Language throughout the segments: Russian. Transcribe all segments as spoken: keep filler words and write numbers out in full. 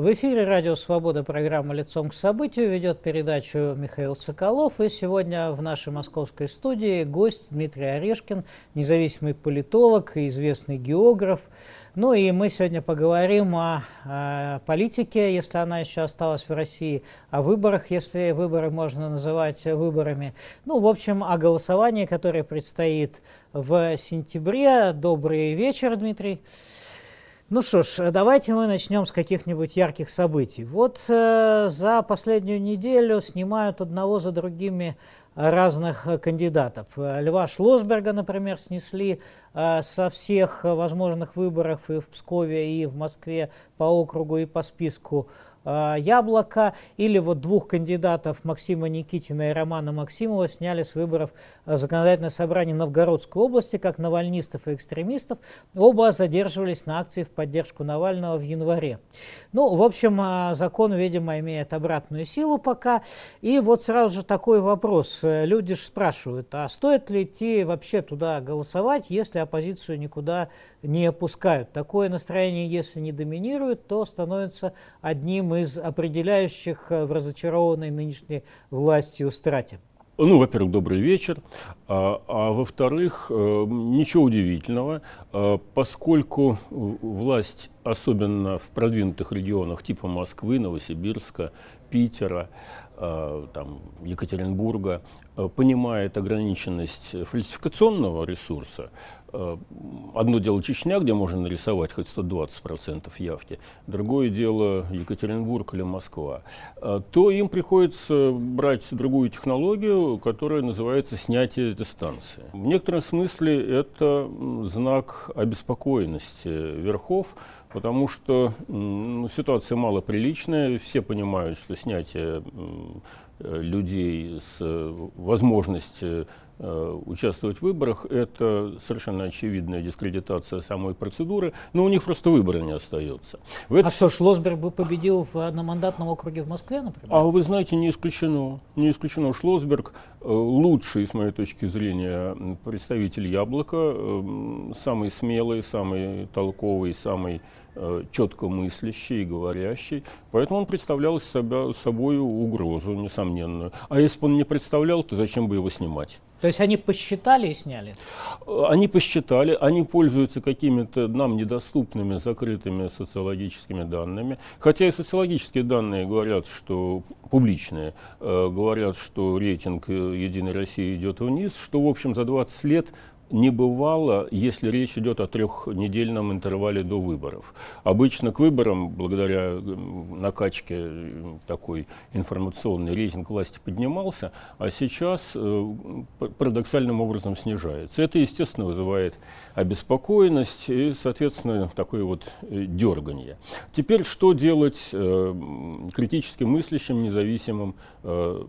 В эфире радио «Свобода» программа «Лицом к событию». Ведет передачу Михаил Соколов. И сегодня в нашей московской студии гость Дмитрий Орешкин, независимый политолог и известный географ. Ну и мы сегодня поговорим о, о политике, если она еще осталась в России, о выборах, если выборы можно называть выборами. Ну, в общем, о голосовании, которое предстоит в сентябре. Добрый вечер, Дмитрий. Ну что ж, давайте мы начнем с каких-нибудь ярких событий. Вот э, за последнюю неделю снимают одного за другими разных кандидатов. Льва Шлосберга, например, снесли э, со всех возможных выборов и в Пскове, и в Москве по округу, и по списку э, «Яблоко». Или вот двух кандидатов, Максима Никитина и Романа Максимова, сняли с выборов в Законодательное собрание Новгородской области как навальнистов и экстремистов. Оба задерживались на акции в поддержку Навального в январе. Ну, в общем, закон, видимо, имеет обратную силу пока. И вот сразу же такой вопрос. Люди же спрашивают, а стоит ли идти вообще туда голосовать, если оппозицию никуда не пускают? Такое настроение, если не доминирует, то становится одним из определяющих в разочарованной нынешней властью страте. Ну, во-первых, добрый вечер, а, а во-вторых, ничего удивительного, поскольку власть, особенно в продвинутых регионах типа Москвы, Новосибирска, Питера, там, Екатеринбурга, понимает ограниченность фальсификационного ресурса. Одно дело Чечня, где можно нарисовать хоть сто двадцать процентов явки, другое дело Екатеринбург или Москва, то им приходится брать другую технологию, которая называется снятие с дистанции. В некотором смысле это знак обеспокоенности верхов, потому что ну, ситуация малоприличная, все понимают, что снятие э, людей с э, возможностью э, участвовать в выборах – это совершенно очевидная дискредитация самой процедуры, но у них просто выбора не остается. В это... А что, Шлосберг бы победил в одномандатном округе в Москве, например? А вы знаете, не исключено. Не исключено. Шлосберг э, – лучший, с моей точки зрения, представитель «Яблока», э, самый смелый, самый толковый, самый... четко мыслящий и говорящий, поэтому он представлял себя, собой угрозу несомненную. А если бы он не представлял, то зачем бы его снимать? То есть они посчитали и сняли? Они посчитали, они пользуются какими-то нам недоступными, закрытыми социологическими данными. Хотя и социологические данные говорят, что публичные, говорят, что рейтинг «Единой России» идет вниз, что, в общем, за двадцать лет не бывало, если речь идет о трехнедельном интервале до выборов. Обычно к выборам, благодаря накачке такой информационный, рейтинг власти поднимался, а сейчас парадоксальным образом снижается. Это, естественно, вызывает обеспокоенность и, соответственно, такое вот дерганье. Теперь что делать критически мыслящим, независимым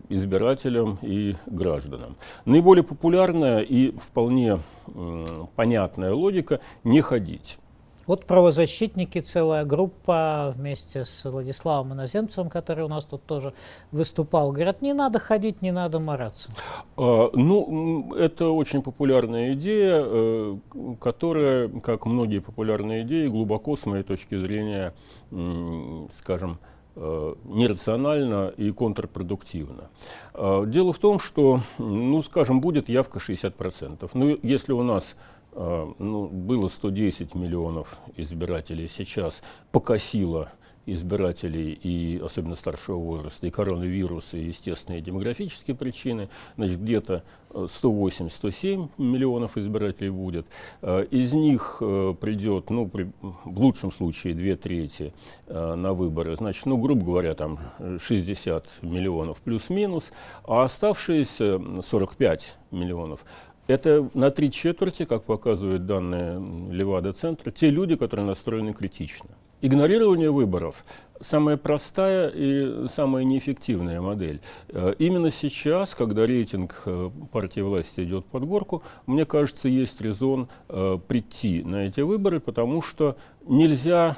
избирателям и гражданам? Наиболее популярная и вполне понятная логика – не ходить. Вот правозащитники, целая группа вместе с Владиславом Иноземцевым, который у нас тут тоже выступал, говорят, не надо ходить, не надо мараться. А, ну, это очень популярная идея, которая, как многие популярные идеи, глубоко, с моей точки зрения, скажем, нерационально и контрпродуктивно. Дело в том, что, ну, скажем, будет явка шестьдесят процентов. Ну, если у нас ну, было сто десять миллионов избирателей, сейчас покосило избирателей, и особенно старшего возраста, и коронавирус, и естественные демографические причины, значит, где-то сто восемь — сто семь миллионов избирателей будет. Из них придет, ну, при, в лучшем случае, две трети на выборы, значит, ну, грубо говоря, там шестьдесят миллионов плюс-минус, а оставшиеся сорок пять миллионов это на три четверти, как показывают данные Левада-центра, те люди, которые настроены критично. Игнорирование выборов – самая простая и самая неэффективная модель. Именно сейчас, когда рейтинг партии власти идет под горку, мне кажется, есть резон прийти на эти выборы, потому что нельзя,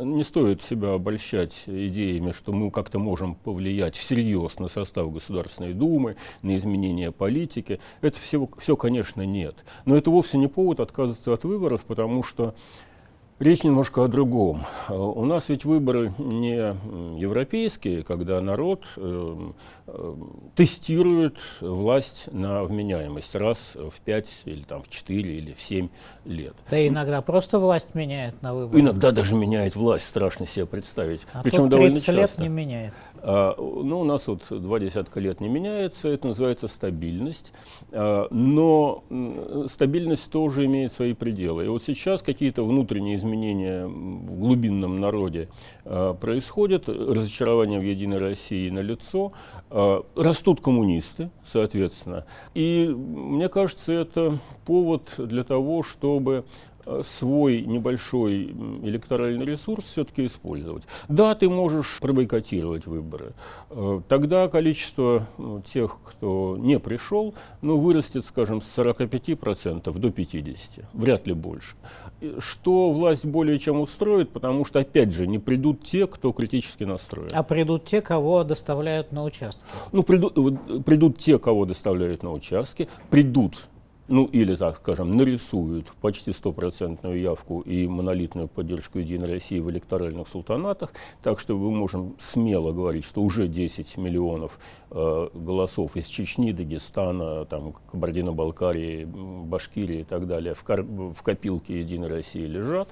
не стоит себя обольщать идеями, что мы как-то можем повлиять всерьез на состав Государственной Думы, на изменение политики. Это все, все, конечно, нет. Но это вовсе не повод отказываться от выборов, потому что Речь немножко о другом. У нас ведь выборы не европейские, когда народ э, э, тестирует власть на вменяемость раз в пять, или там, в четыре, или в семь лет. Да иногда просто власть меняет на выборах. Иногда даже меняет власть, страшно себе представить. А причем довольно часто. тридцать лет не меняет. А, ну, у нас вот два десятка лет не меняется, это называется стабильность. А, но стабильность тоже имеет свои пределы. И вот сейчас какие-то внутренние изменения изменения в глубинном народе э, происходят, разочарование в «Единой России» налицо, э, растут коммунисты, соответственно. И, мне кажется, это повод для того, чтобы свой небольшой электоральный ресурс все-таки использовать. Да, ты можешь пробойкотировать выборы. Тогда количество тех, кто не пришел, ну, вырастет, скажем, с сорока пяти процентов до пятидесяти процентов, вряд ли больше. Что власть более чем устроит, потому что, опять же, не придут те, кто критически настроен. А придут те, кого доставляют на участки. Ну, придут, придут те, кого доставляют на участки, придут. Ну, или, так скажем, нарисуют почти стопроцентную явку и монолитную поддержку «Единой России» в электоральных султанатах. Так что мы можем смело говорить, что уже десять миллионов э, голосов из Чечни, Дагестана, там, Кабардино-Балкарии, Башкирии и так далее в, в копилке «Единой России» лежат.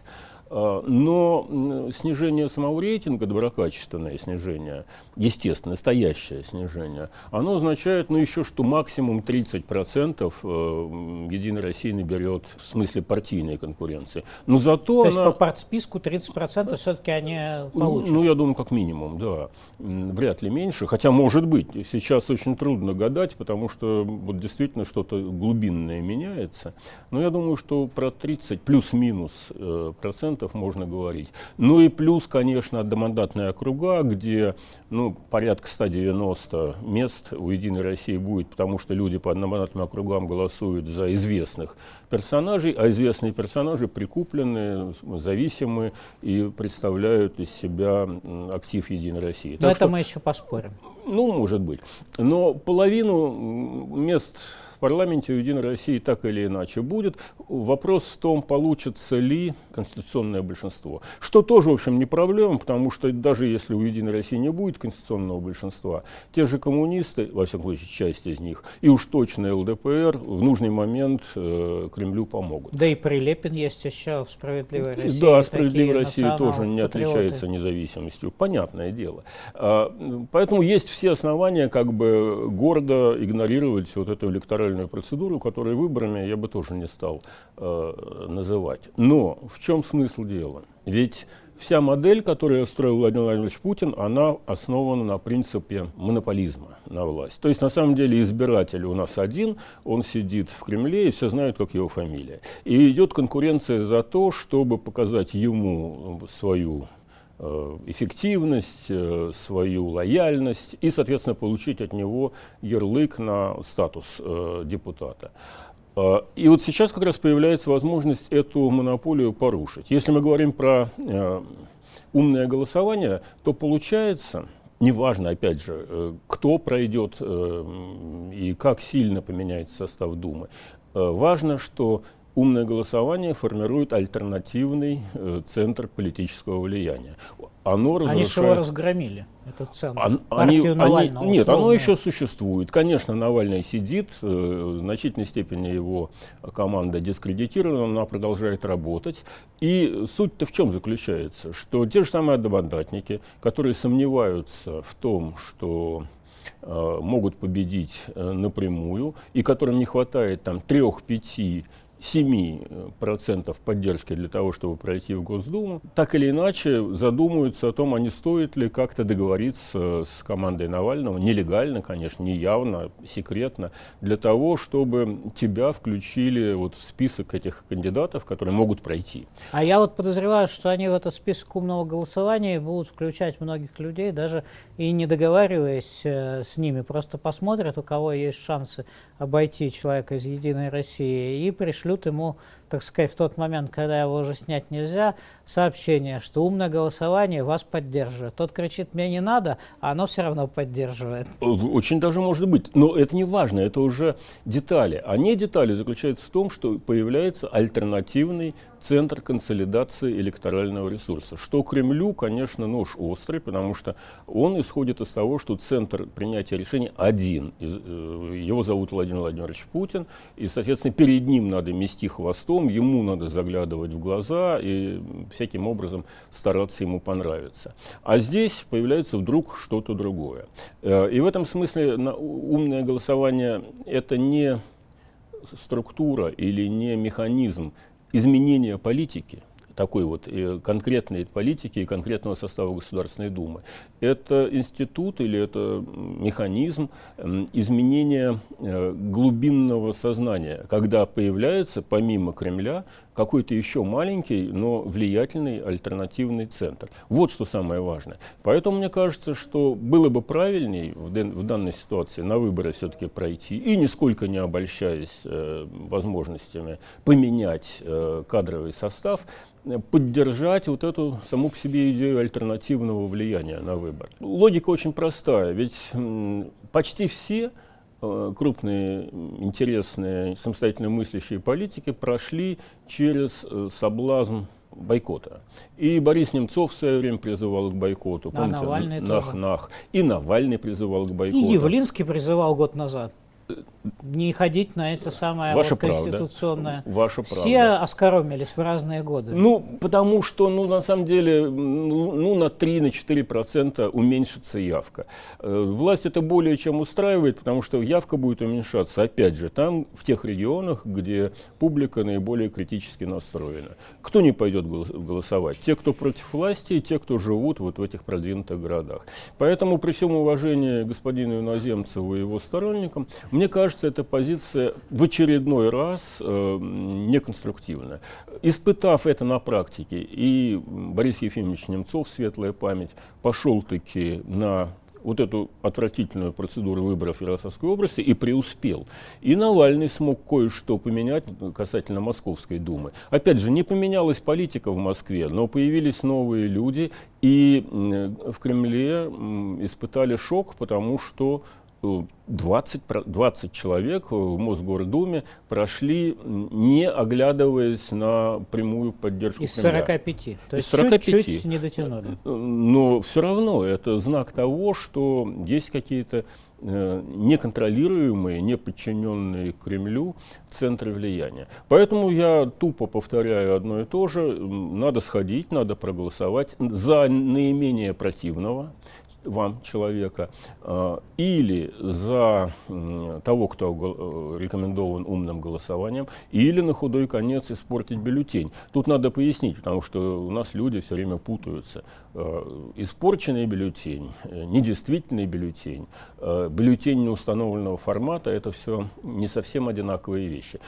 Но снижение самого рейтинга, доброкачественное снижение, естественно, настоящее снижение, оно означает, ну, еще что максимум тридцать процентов «Единая Россия» наберет в смысле партийной конкуренции. Но зато То она... есть по партсписку тридцать процентов все-таки они получат? Ну, я думаю, как минимум, да. Вряд ли меньше, хотя может быть. Сейчас очень трудно гадать, потому что вот, действительно что-то глубинное меняется. Но я думаю, что про тридцать плюс-минус процентов можно говорить. Ну и плюс, конечно, одномандатные округа, где ну, порядка ста девяноста мест у «Единой России» будет, потому что люди по одномандатным округам голосуют за известных персонажей, а известные персонажи прикуплены, зависимы и представляют из себя актив «Единой России». Но так это что, мы еще поспорим. Ну, может быть. Но половину мест в парламенте у «Единой России» так или иначе будет. Вопрос в том, получится ли конституционное большинство. Что тоже, в общем, не проблема, потому что даже если у «Единой России» не будет конституционного большинства, те же коммунисты, во всяком случае, часть из них, и уж точно ЛДПР в нужный момент э, Кремлю помогут. Да и Прилепин есть еще в «Справедливой России». Да, «Справедливая Россия» тоже не отличается независимостью, понятное дело. А, поэтому есть все основания как бы гордо игнорировать вот эту электоральную процедуру, которую выборами я бы тоже не стал э, называть. Но в чем смысл дела? Ведь вся модель, которую устроил Владимир Владимирович Путин, она основана на принципе монополизма на власть. То есть, на самом деле, избиратель у нас один, он сидит в Кремле, и все знают, как его фамилия. И идет конкуренция за то, чтобы показать ему свою эффективность, свою лояльность и, соответственно, получить от него ярлык на статус э, депутата. И вот сейчас как раз появляется возможность эту монополию порушить. Если мы говорим про э, умное голосование, то получается, неважно, опять же, кто пройдет э, и как сильно поменяется состав Думы, э, важно, что умное голосование формирует альтернативный э, центр политического влияния. Оно разрушает... Они же его разгромили, этот центр, Он, партию они, Навального. Они, нет, оно еще существует. Конечно, Навальный сидит, э, в значительной степени его команда дискредитирована, она продолжает работать. И суть-то в чем заключается? Что те же самые одномандатники, которые сомневаются в том, что... э, могут победить э, напрямую, и которым не хватает там трех-пяти... семи процентов поддержки для того, чтобы пройти в Госдуму, так или иначе задумаются о том, а не стоит ли как-то договориться с командой Навального, нелегально, конечно, неявно, секретно, для того, чтобы тебя включили вот в список этих кандидатов, которые могут пройти. А я вот подозреваю, что они в этот список умного голосования будут включать многих людей, даже и не договариваясь с ними, просто посмотрят, у кого есть шансы обойти человека из «Единой России», и пришлют ему, так сказать, в тот момент, когда его уже снять нельзя, сообщение, что умное голосование вас поддерживает. Тот кричит, мне не надо, а оно все равно поддерживает. Очень даже может быть. Но это не важно, это уже детали. А не детали заключаются в том, что появляется альтернативный центр консолидации электорального ресурса. Что Кремлю, конечно, нож острый, потому что он исходит из того, что центр принятия решений один. Его зовут Владимир Владимирович Путин, и, соответственно, перед ним надо мести хвостом, ему надо заглядывать в глаза и всяким образом стараться ему понравиться. А здесь появляется вдруг что-то другое. И в этом смысле умное голосование — это не структура или не механизм изменения политики, такой вот конкретной политики и конкретного состава Государственной Думы. Это институт или это механизм изменения глубинного сознания, когда появляется, помимо Кремля, какой-то еще маленький, но влиятельный альтернативный центр. Вот что самое важное. Поэтому мне кажется, что было бы правильней в данной ситуации на выборы все-таки пройти, и нисколько не обольщаясь э, возможностями поменять э, кадровый состав, поддержать вот эту саму по себе идею альтернативного влияния на выбор. Логика очень простая, ведь м, почти все крупные, интересные, самостоятельно мыслящие политики прошли через соблазн бойкота. И Борис Немцов в свое время призывал к бойкоту. А помните, Навальный нах, нах. И Навальный призывал к бойкоту. И Явлинский призывал год назад не ходить на это самое вот конституционное. Ваша правда. Все оскоромились в разные годы. Ну, потому что, ну, на самом деле, ну, на три-четыре процента уменьшится явка. Власть это более чем устраивает, потому что явка будет уменьшаться, опять же, там, в тех регионах, где публика наиболее критически настроена. Кто не пойдет голосовать? Те, кто против власти, и те, кто живут вот в этих продвинутых городах. Поэтому, при всем уважении господину Иноземцеву и его сторонникам, мне кажется, эта позиция в очередной раз э, неконструктивна. Испытав это на практике, и Борис Ефимович Немцов, светлая память, пошел-таки на вот эту отвратительную процедуру выборов Ярославской области и преуспел. И Навальный смог кое-что поменять касательно Московской Думы. Опять же, не поменялась политика в Москве, но появились новые люди, и в Кремле испытали шок, потому что двадцать, двадцать человек в Мосгордуме прошли, не оглядываясь на прямую поддержку из Кремля. сорока пяти. То есть чуть-чуть не дотянули. Но все равно это знак того, что есть какие-то неконтролируемые, не подчиненные Кремлю центры влияния. Поэтому я тупо повторяю одно и то же. Надо сходить, надо проголосовать за наименее противного вам человека, или за того, кто рекомендован умным голосованием, или на худой конец испортить бюллетень. Тут надо пояснить, потому что у нас люди все время путаются. Испорченный бюллетень, недействительный бюллетень, бюллетень неустановленного формата — это все не совсем одинаковые вещи.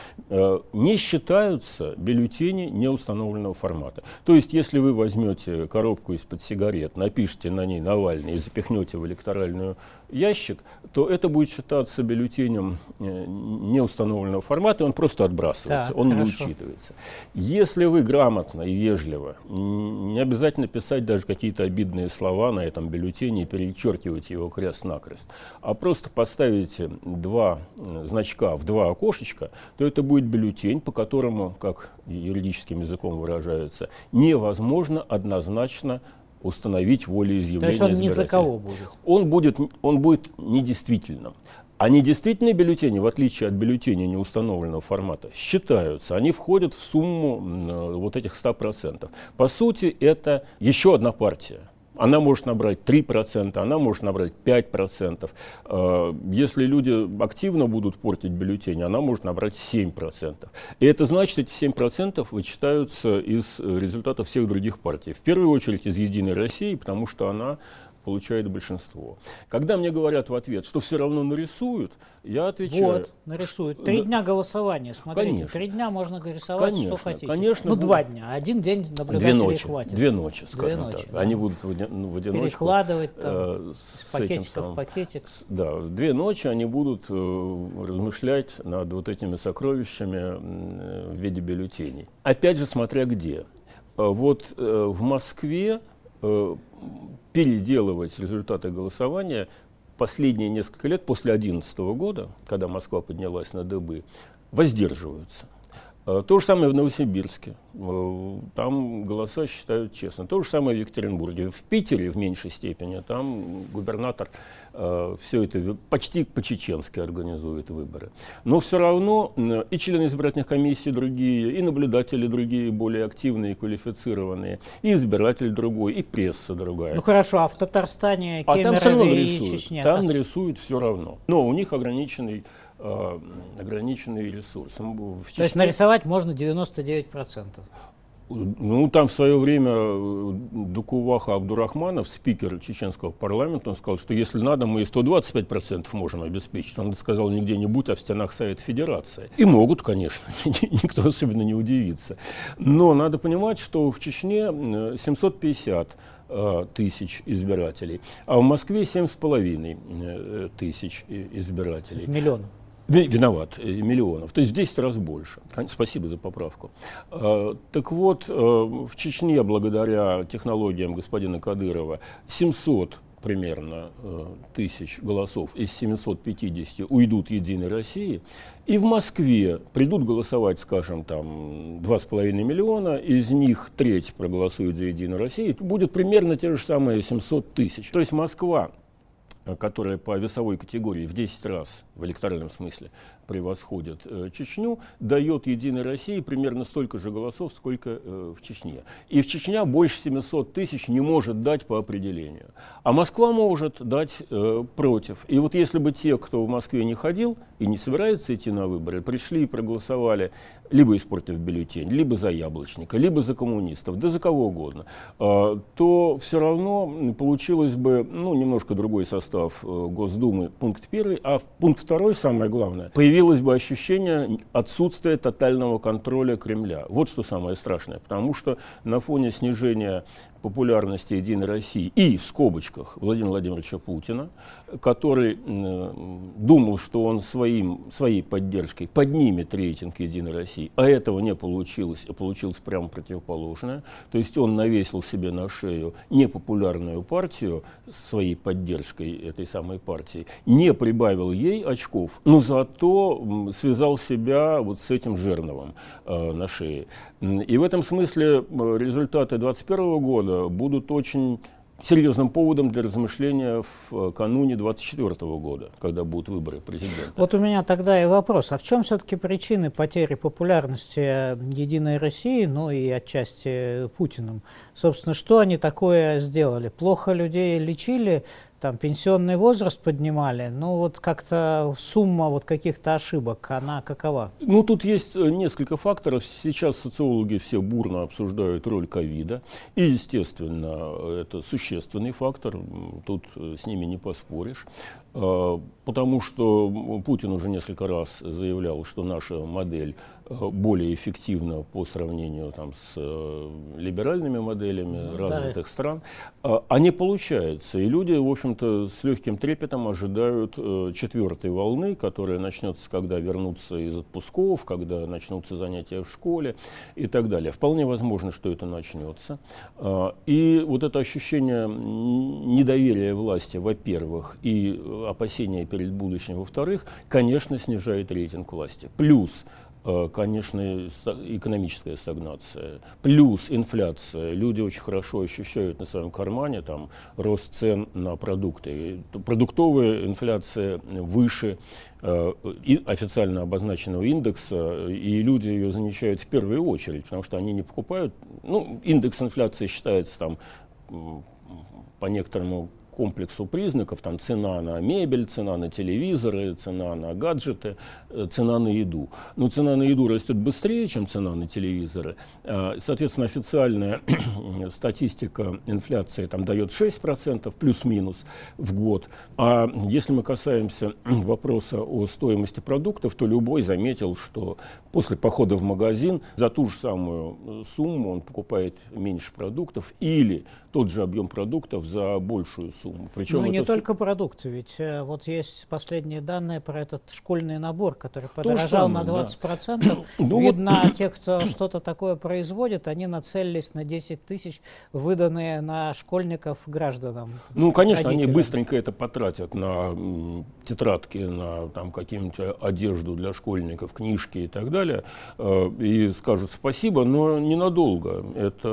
Не считаются бюллетени неустановленного формата. То есть, если вы возьмете коробку из-под сигарет, напишите на ней «Навальный» и запихнете в электоральную ящик, то это будет считаться бюллетенем неустановленного формата, он просто отбрасывается, так, он хорошо. Не учитывается. Если вы грамотно и вежливо, не обязательно писать даже какие-то обидные слова на этом бюллетене и перечеркивать его крест-накрест, а просто поставите два значка в два окошечка, то это будет бюллетень, по которому, как юридическим языком выражаются, невозможно однозначно установить волеизъявление избирателя. То есть он ни за кого будет? Он будет, он будет недействительным. А недействительные бюллетени, в отличие от бюллетеней неустановленного формата, считаются, они входят в сумму вот этих ста процентов. По сути, это еще одна партия. Она может набрать три процента, она может набрать пять процентов. Если люди активно будут портить бюллетени, она может набрать семь процентов. И это значит, эти семь процентов вычитаются из результатов всех других партий. В первую очередь из «Единой России», потому что она получает большинство. Когда мне говорят в ответ, что все равно нарисуют, я отвечаю... Вот, нарисуют. Три да. дня голосования, смотрите. Конечно. Три дня можно рисовать, конечно, что хотите. Конечно, ну, будет. Два дня. Один день наблюдателей хватит. Две ночи, скажем Две ночи, так. Да. Они будут в одиночку... Перекладывать там, э, с пакетиков в пакетик. Да, две ночи они будут э, размышлять над вот этими сокровищами э, в виде бюллетеней. Опять же, смотря где. Вот э, в Москве э, переделывать результаты голосования последние несколько лет, после две тысячи одиннадцатого года, когда Москва поднялась на дыбы, воздерживаются. То же самое в Новосибирске, там голоса считают честно. То же самое в Екатеринбурге. В Питере в меньшей степени, там губернатор э, все это почти по-чеченски организует выборы. Но все равно э, и члены избирательных комиссий другие, и наблюдатели другие, более активные, квалифицированные, и избиратель другой, и пресса другая. Ну хорошо, а в Татарстане, Кемерове и Чечне? Там нарисуют все равно. Но у них ограниченный... ограниченный ресурс. В Чечне... То есть нарисовать можно девяносто девять процентов? Ну, там в свое время Дукуваха Абдурахманов, спикер чеченского парламента, он сказал, что если надо, мы и сто двадцать пять процентов можем обеспечить. Он сказал не где-нибудь, а в стенах Совета Федерации. И могут, конечно, никто особенно не удивится. Но надо понимать, что в Чечне семьсот пятьдесят тысяч избирателей, а в Москве семь с половиной тысяч избирателей. Миллион. Виноват, миллионов. То есть в десять раз больше. Спасибо за поправку. Так вот, в Чечне, благодаря технологиям господина Кадырова, семьсот примерно тысяч голосов из семисот пятидесяти уйдут Единой России, и в Москве придут голосовать, скажем, там два с половиной миллиона, из них треть проголосует за Единую Россию, будет примерно те же самые семьсот тысяч. То есть Москва, которая по весовой категории в десять раз в электоральном смысле превосходит э, Чечню, дает Единой России примерно столько же голосов, сколько э, в Чечне. И в Чечня больше семисот тысяч не может дать по определению. А Москва может дать э, против. И вот если бы те, кто в Москве не ходил и не собирается идти на выборы, пришли и проголосовали, либо испортив бюллетень, либо за яблочника, либо за коммунистов, да за кого угодно, э, то все равно получилось бы, ну, немножко другой состав э, Госдумы, пункт первый, а пункт второй, самое главное, появилось бы ощущение отсутствия тотального контроля Кремля. Вот что самое страшное, потому что на фоне снижения популярности Единой России и, в скобочках, Владимира Владимировича Путина, который э, думал, что он своим, своей поддержкой поднимет рейтинг Единой России, а этого не получилось, а получилось прямо противоположное. То есть он навесил себе на шею непопулярную партию своей поддержкой этой самой партии, не прибавил ей очков, но зато связал себя вот с этим жерновом э, на шее. И в этом смысле результаты две тысячи двадцать первого года будут очень серьезным поводом для размышления в кануне две тысячи двадцать четвёртого года, когда будут выборы президента. Вот у меня тогда и вопрос, а в чем все-таки причины потери популярности Единой России, ну и отчасти Путиным? Собственно, что они такое сделали? Плохо людей лечили, там пенсионный возраст поднимали, но вот как-то сумма вот каких-то ошибок, она какова? Ну, тут есть несколько факторов. Сейчас социологи все бурно обсуждают роль ковида, и, естественно, это существенный фактор, тут с ними не поспоришь, потому что Путин уже несколько раз заявлял, что наша модель более эффективна по сравнению там с либеральными моделями развитых стран, а не получается, и люди, в общем, с легким трепетом ожидают э, четвертой волны, которая начнется, когда вернутся из отпусков, когда начнутся занятия в школе и так далее. Вполне возможно, что это начнется. Э, и вот это ощущение недоверия власти, во-первых, и опасения перед будущим, во-вторых, конечно, снижает рейтинг власти. Плюс, конечно, экономическая стагнация, плюс инфляция. Люди очень хорошо ощущают на своем кармане там рост цен на продукты. Продуктовая инфляция выше э, официально обозначенного индекса, и люди ее замечают в первую очередь, потому что они не покупают. Ну, индекс инфляции считается там по некоторому комплексу признаков, там цена на мебель, цена на телевизоры, цена на гаджеты, цена на еду. Но цена на еду растет быстрее, чем цена на телевизоры. Соответственно, официальная статистика инфляции там дает шесть процентов плюс-минус в год. А если мы касаемся вопроса о стоимости продуктов, то любой заметил, что после похода в магазин за ту же самую сумму он покупает меньше продуктов или тот же объем продуктов за большую сумму. сумму. Причем ну и не сум... только продукты, ведь вот есть последние данные про этот школьный набор, который подорожал самое, на двадцать процентов. Да. Видно, ну, те, кто что-то такое производит, они нацелились на десять тысяч, выданные на школьников гражданам. Ну, конечно, родителям. Они быстренько это потратят на тетрадки, на какую-нибудь одежду для школьников, книжки и так далее, и скажут спасибо, но ненадолго. Это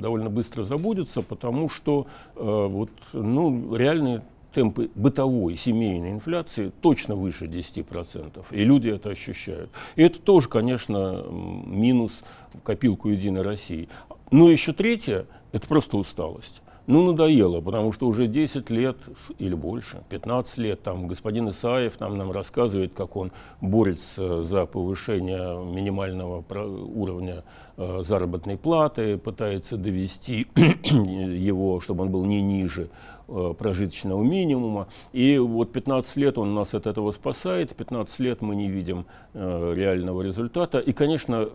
довольно быстро забудется, потому что э, вот, ну, реальные темпы бытовой семейной инфляции точно выше десяти процентов, и люди это ощущают. И это тоже, конечно, минус в копилку «Единой России». Но еще третье – это просто усталость. Ну, надоело, потому что уже десять лет или больше, пятнадцать лет, там господин Исаев там, нам рассказывает, как он борется за повышение минимального уровня э, заработной платы, пытается довести его, чтобы он был не ниже э, прожиточного минимума. И вот пятнадцать лет он нас от этого спасает, пятнадцать лет мы не видим э, реального результата. И, конечно,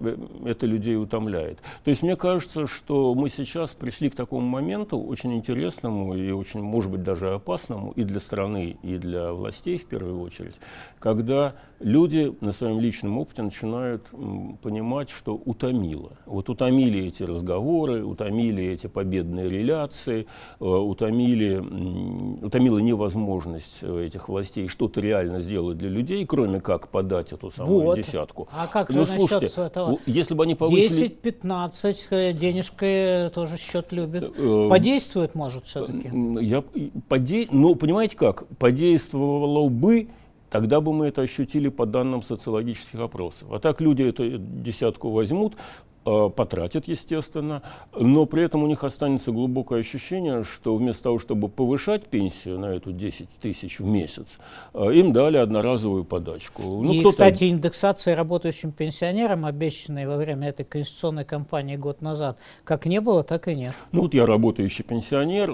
это людей утомляет. То есть мне кажется, что мы сейчас пришли к такому моменту, очень интересному и очень, может быть, даже опасному и для страны, и для властей в первую очередь, когда люди на своем личном опыте начинают м, понимать, что утомило. Вот утомили эти разговоры, утомили эти победные реляции, э, утомили, м, утомила невозможность этих властей что-то реально сделать для людей, кроме как подать эту самую вот. десятку. А как же ну, слушайте, этого? Если бы они повысили... десять-пятнадцать, денежкой тоже счет любит. Э, Подействует, может, все-таки? Я, поде... Ну, понимаете как? Подействовало бы, тогда бы мы это ощутили по данным социологических опросов. А так люди эту десятку возьмут, потратят, естественно, но при этом у них останется глубокое ощущение, что вместо того, чтобы повышать пенсию на эту десять тысяч в месяц, им дали одноразовую подачку. Ну, и, кстати, индексация работающим пенсионерам, обещанной во время этой конституционной кампании год назад, как не было, так и нет. Ну вот я работающий пенсионер,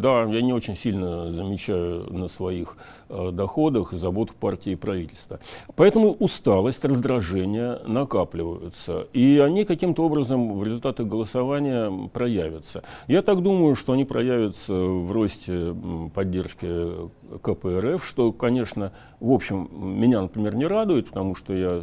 да, я не очень сильно замечаю на своих доходах заботу партии и правительства. Поэтому усталость, раздражение накапливаются, и они они каким-то образом в результатах голосования проявятся. Я так думаю, что они проявятся в росте поддержки ка пэ эр эф, что, конечно, в общем, меня, например, не радует, потому что я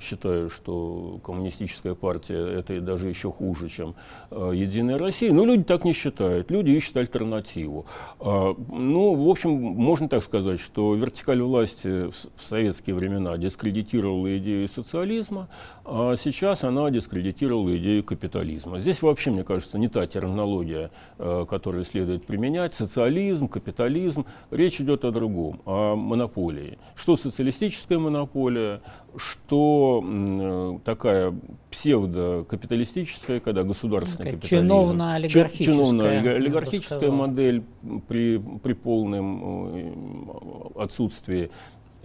считаю, что коммунистическая партия это даже еще хуже, чем «Единая Россия». Но люди так не считают, люди ищут альтернативу. Ну, в общем, можно так сказать, что вертикаль власти в советские времена дискредитировала идею социализма, а сейчас она дискредитировала идею капитализма. Здесь вообще, мне кажется, не та терминология, которую следует применять. Социализм, капитализм. Речь идет о другом, о монополии. Что социалистическая монополия, что такая псевдокапиталистическая, когда государственный капитализм. Чиновно-олигархическая. Чиновно-олигархическая модель при, при полном отсутствии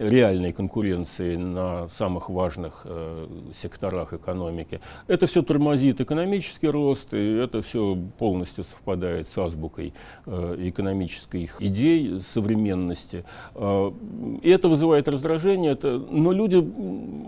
реальной конкуренции на самых важных э, секторах экономики. Это все тормозит экономический рост, и это все полностью совпадает с азбукой э, экономических идей современности. Э, и это вызывает раздражение, это, но люди,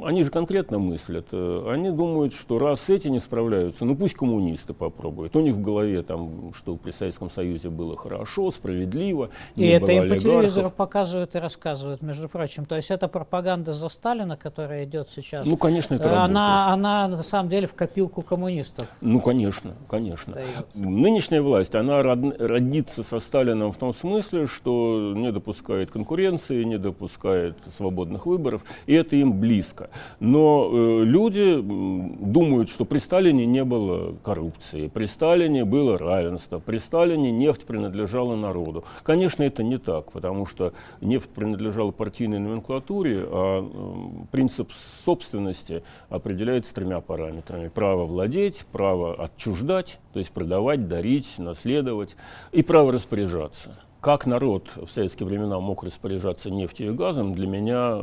они же конкретно мыслят, э, они думают, что раз эти не справляются, ну пусть коммунисты попробуют. У них в голове, там, что при Советском Союзе было хорошо, справедливо. И это им по телевизору показывают и рассказывают, между прочим. То есть это пропаганда за Сталина, которая идет сейчас. Ну, конечно, это она, она на самом деле в копилку коммунистов. Ну, конечно, конечно. Дает. Нынешняя власть, она роднится со Сталином в том смысле, что не допускает конкуренции, не допускает свободных выборов, и это им близко. Но э, люди думают, что при Сталине не было коррупции, при Сталине было равенство, при Сталине нефть принадлежала народу. Конечно, это не так, потому что нефть принадлежала партийной номенклатуре, а принцип собственности определяется тремя параметрами. Право владеть, право отчуждать, то есть продавать, дарить, наследовать, и право распоряжаться. Как народ в советские времена мог распоряжаться нефтью и газом, для меня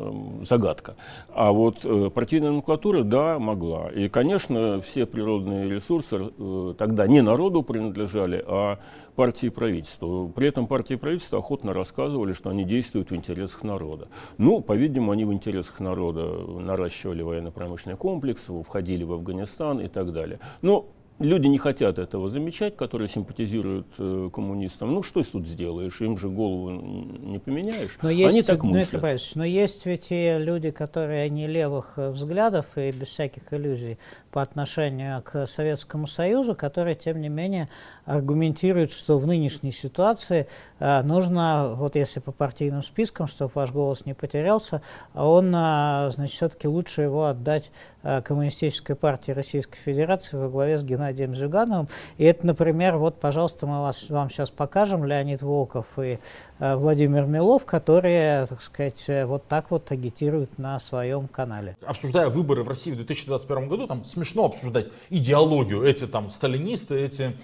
загадка. А вот э, партийная номенклатура, да, могла. И, конечно, все природные ресурсы э, тогда не народу принадлежали, а партии и правительству. При этом партии и правительство охотно рассказывали, что они действуют в интересах народа. Ну, по-видимому, они в интересах народа наращивали военно-промышленный комплекс, входили в Афганистан и так далее. Но люди не хотят этого замечать, которые симпатизируют э, коммунистам. Ну, что тут сделаешь? Им же голову не поменяешь. Но есть, они так мыслят. Ну, но есть ведь и люди, которые не левых взглядов и без всяких иллюзий по отношению к Советскому Союзу, которые, тем не менее, аргументируют, что в нынешней ситуации э, нужно, вот если по партийным спискам, чтобы ваш голос не потерялся, он, э, значит, все-таки лучше его отдать э, Коммунистической партии Российской Федерации во главе с Геннадием Зюгановым. И это, например, вот, пожалуйста, мы вас, вам сейчас покажем, Леонид Волков и э, Владимир Милов, которые, так сказать, вот так вот агитируют на своем канале. Обсуждая выборы в России в две тысячи двадцать первом году, там смешно обсуждать идеологию. Эти там сталинисты, эти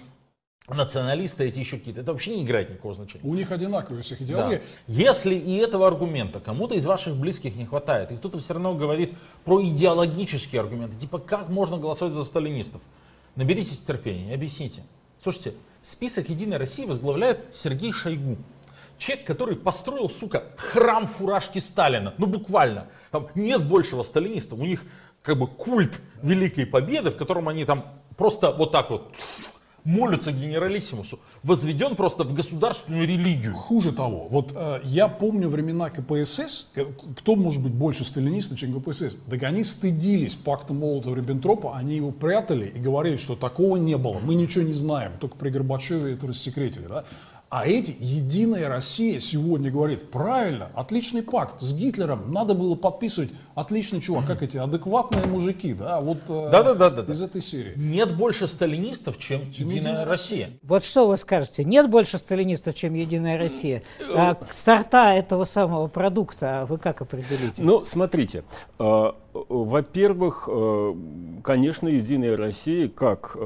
националисты, эти еще какие-то. Это вообще не играет никакого значения. У них одинаковые всех идеологии. Да. Если и этого аргумента кому-то из ваших близких не хватает, и кто-то все равно говорит про идеологические аргументы, типа как можно голосовать за сталинистов? Наберитесь терпения, объясните. Слушайте, список «Единой России» возглавляет Сергей Шойгу. Человек, который построил, сука, храм фуражки Сталина. Ну буквально. Там нет большего сталиниста. У них как бы культ Великой Победы, в котором они там просто вот так вот молятся генералиссимусу. Возведен просто в государственную религию. Хуже того. Вот э, я помню времена ка пэ эс эс. Кто может быть больше сталиниста, чем ка пэ эс эс? Так они стыдились пакта Молотова-Риббентропа. Они его прятали и говорили, что такого не было. Мы ничего не знаем. Только при Горбачеве это рассекретили. Да? А эти «Единая Россия» сегодня говорит, правильно, отличный пакт с Гитлером, надо было подписывать, отличный чувак, как эти адекватные мужики, да, вот да, да, да, да, из этой серии. Нет больше сталинистов, чем, чем «Единая, Единая Россия». Россия. Вот что вы скажете, нет больше сталинистов, чем «Единая Россия». А сорта этого самого продукта вы как определите? Ну, смотрите. Во-первых, конечно, «Единая Россия», как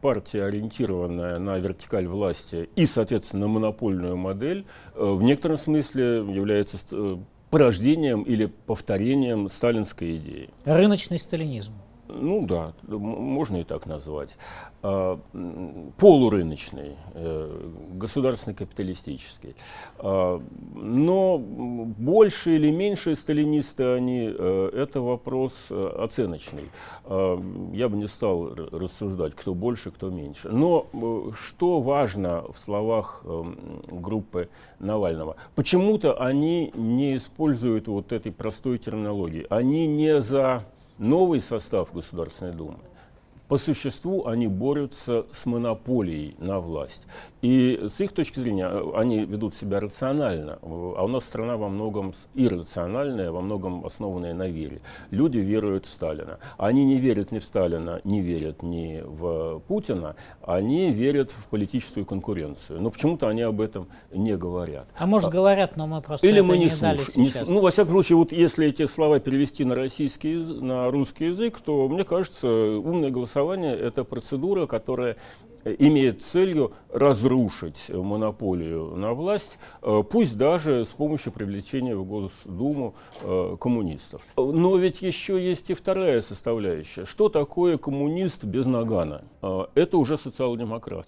партия, ориентированная на вертикаль власти и, соответственно, монопольную модель, в некотором смысле является порождением или повторением сталинской идеи. Рыночный сталинизм. Ну да, можно и так назвать. Полурыночный, государственно-капиталистический. Но больше или меньше сталинисты они, это вопрос оценочный. Я бы не стал рассуждать, кто больше, кто меньше. Но что важно в словах группы Навального? Почему-то они не используют вот этой простой терминологии. Они не за новый состав Государственной Думы. По существу они борются с монополией на власть. И с их точки зрения они ведут себя рационально. А у нас страна во многом иррациональная, во многом основанная на вере. Люди веруют в Сталина. Они не верят ни в Сталина, не верят ни в Путина. Они верят в политическую конкуренцию. Но почему-то они об этом не говорят. А может говорят, но мы просто Или это мы не, не дали слуш... сейчас. Ну, во всяком случае, вот если эти слова перевести на российский, на русский язык, то, мне кажется, умное голосование это процедура, которая имеет целью разрушить монополию на власть, пусть даже с помощью привлечения в Госдуму коммунистов. Но ведь еще есть и вторая составляющая. Что такое коммунист без нагана? Это уже социал-демократ.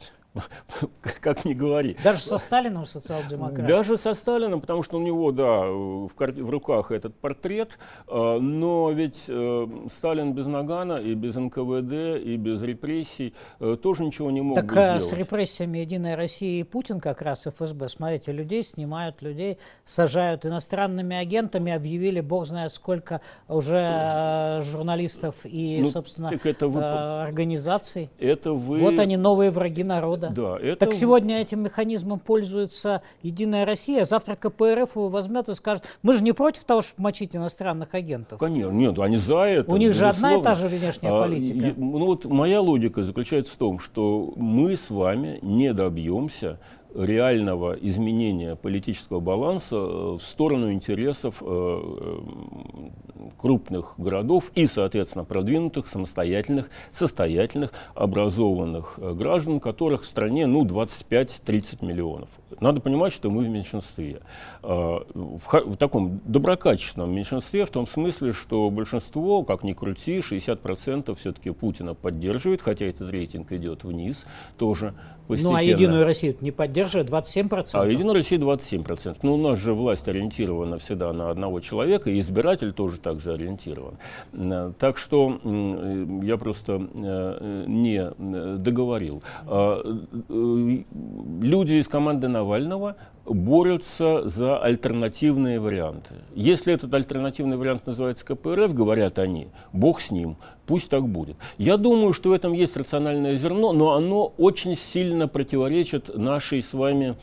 Как ни говори. Даже со Сталином социал-демократ? Даже со Сталином, потому что у него, да, в, в руках этот портрет, э, но ведь э, Сталин без нагана и без эн ка вэ дэ, и без репрессий э, тоже ничего не мог так, бы сделать. Так с репрессиями «Единая Россия» и Путин, как раз эф эс бэ, смотрите, людей снимают, людей сажают иностранными агентами, объявили, бог знает сколько, уже э, журналистов и, ну, собственно, это вы... э, организаций. Это вы... Вот они, новые враги народа. Да, это... Так сегодня этим механизмом пользуется «Единая Россия», а завтра ка пэ эр эф его возьмет и скажет, мы же не против того, чтобы мочить иностранных агентов. Конечно, нет, они за это. У них же одна и та же внешняя политика. А, ну вот моя логика заключается в том, что мы с вами не добьемся реального изменения политического баланса в сторону интересов крупных городов и, соответственно, продвинутых, самостоятельных, состоятельных, образованных граждан, которых в стране ну, двадцать пять-тридцать миллионов. Надо понимать, что мы в меньшинстве. В таком доброкачественном меньшинстве, в том смысле, что большинство, как ни крути, шестьдесят процентов все-таки Путина поддерживает, хотя этот рейтинг идет вниз тоже постепенно. Ну а «Единую Россию» не поддерживает? поддерживает двадцать семь процентов. А Единая Россия двадцать семь процентов. Ну, у нас же власть ориентирована всегда на одного человека, и избиратель тоже так же ориентирован. Так что я просто не договорил. Люди из команды Навального борются за альтернативные варианты. Если этот альтернативный вариант называется КПРФ, говорят они, бог с ним, пусть так будет. Я думаю, что в этом есть рациональное зерно, но оно очень сильно противоречит нашей с вами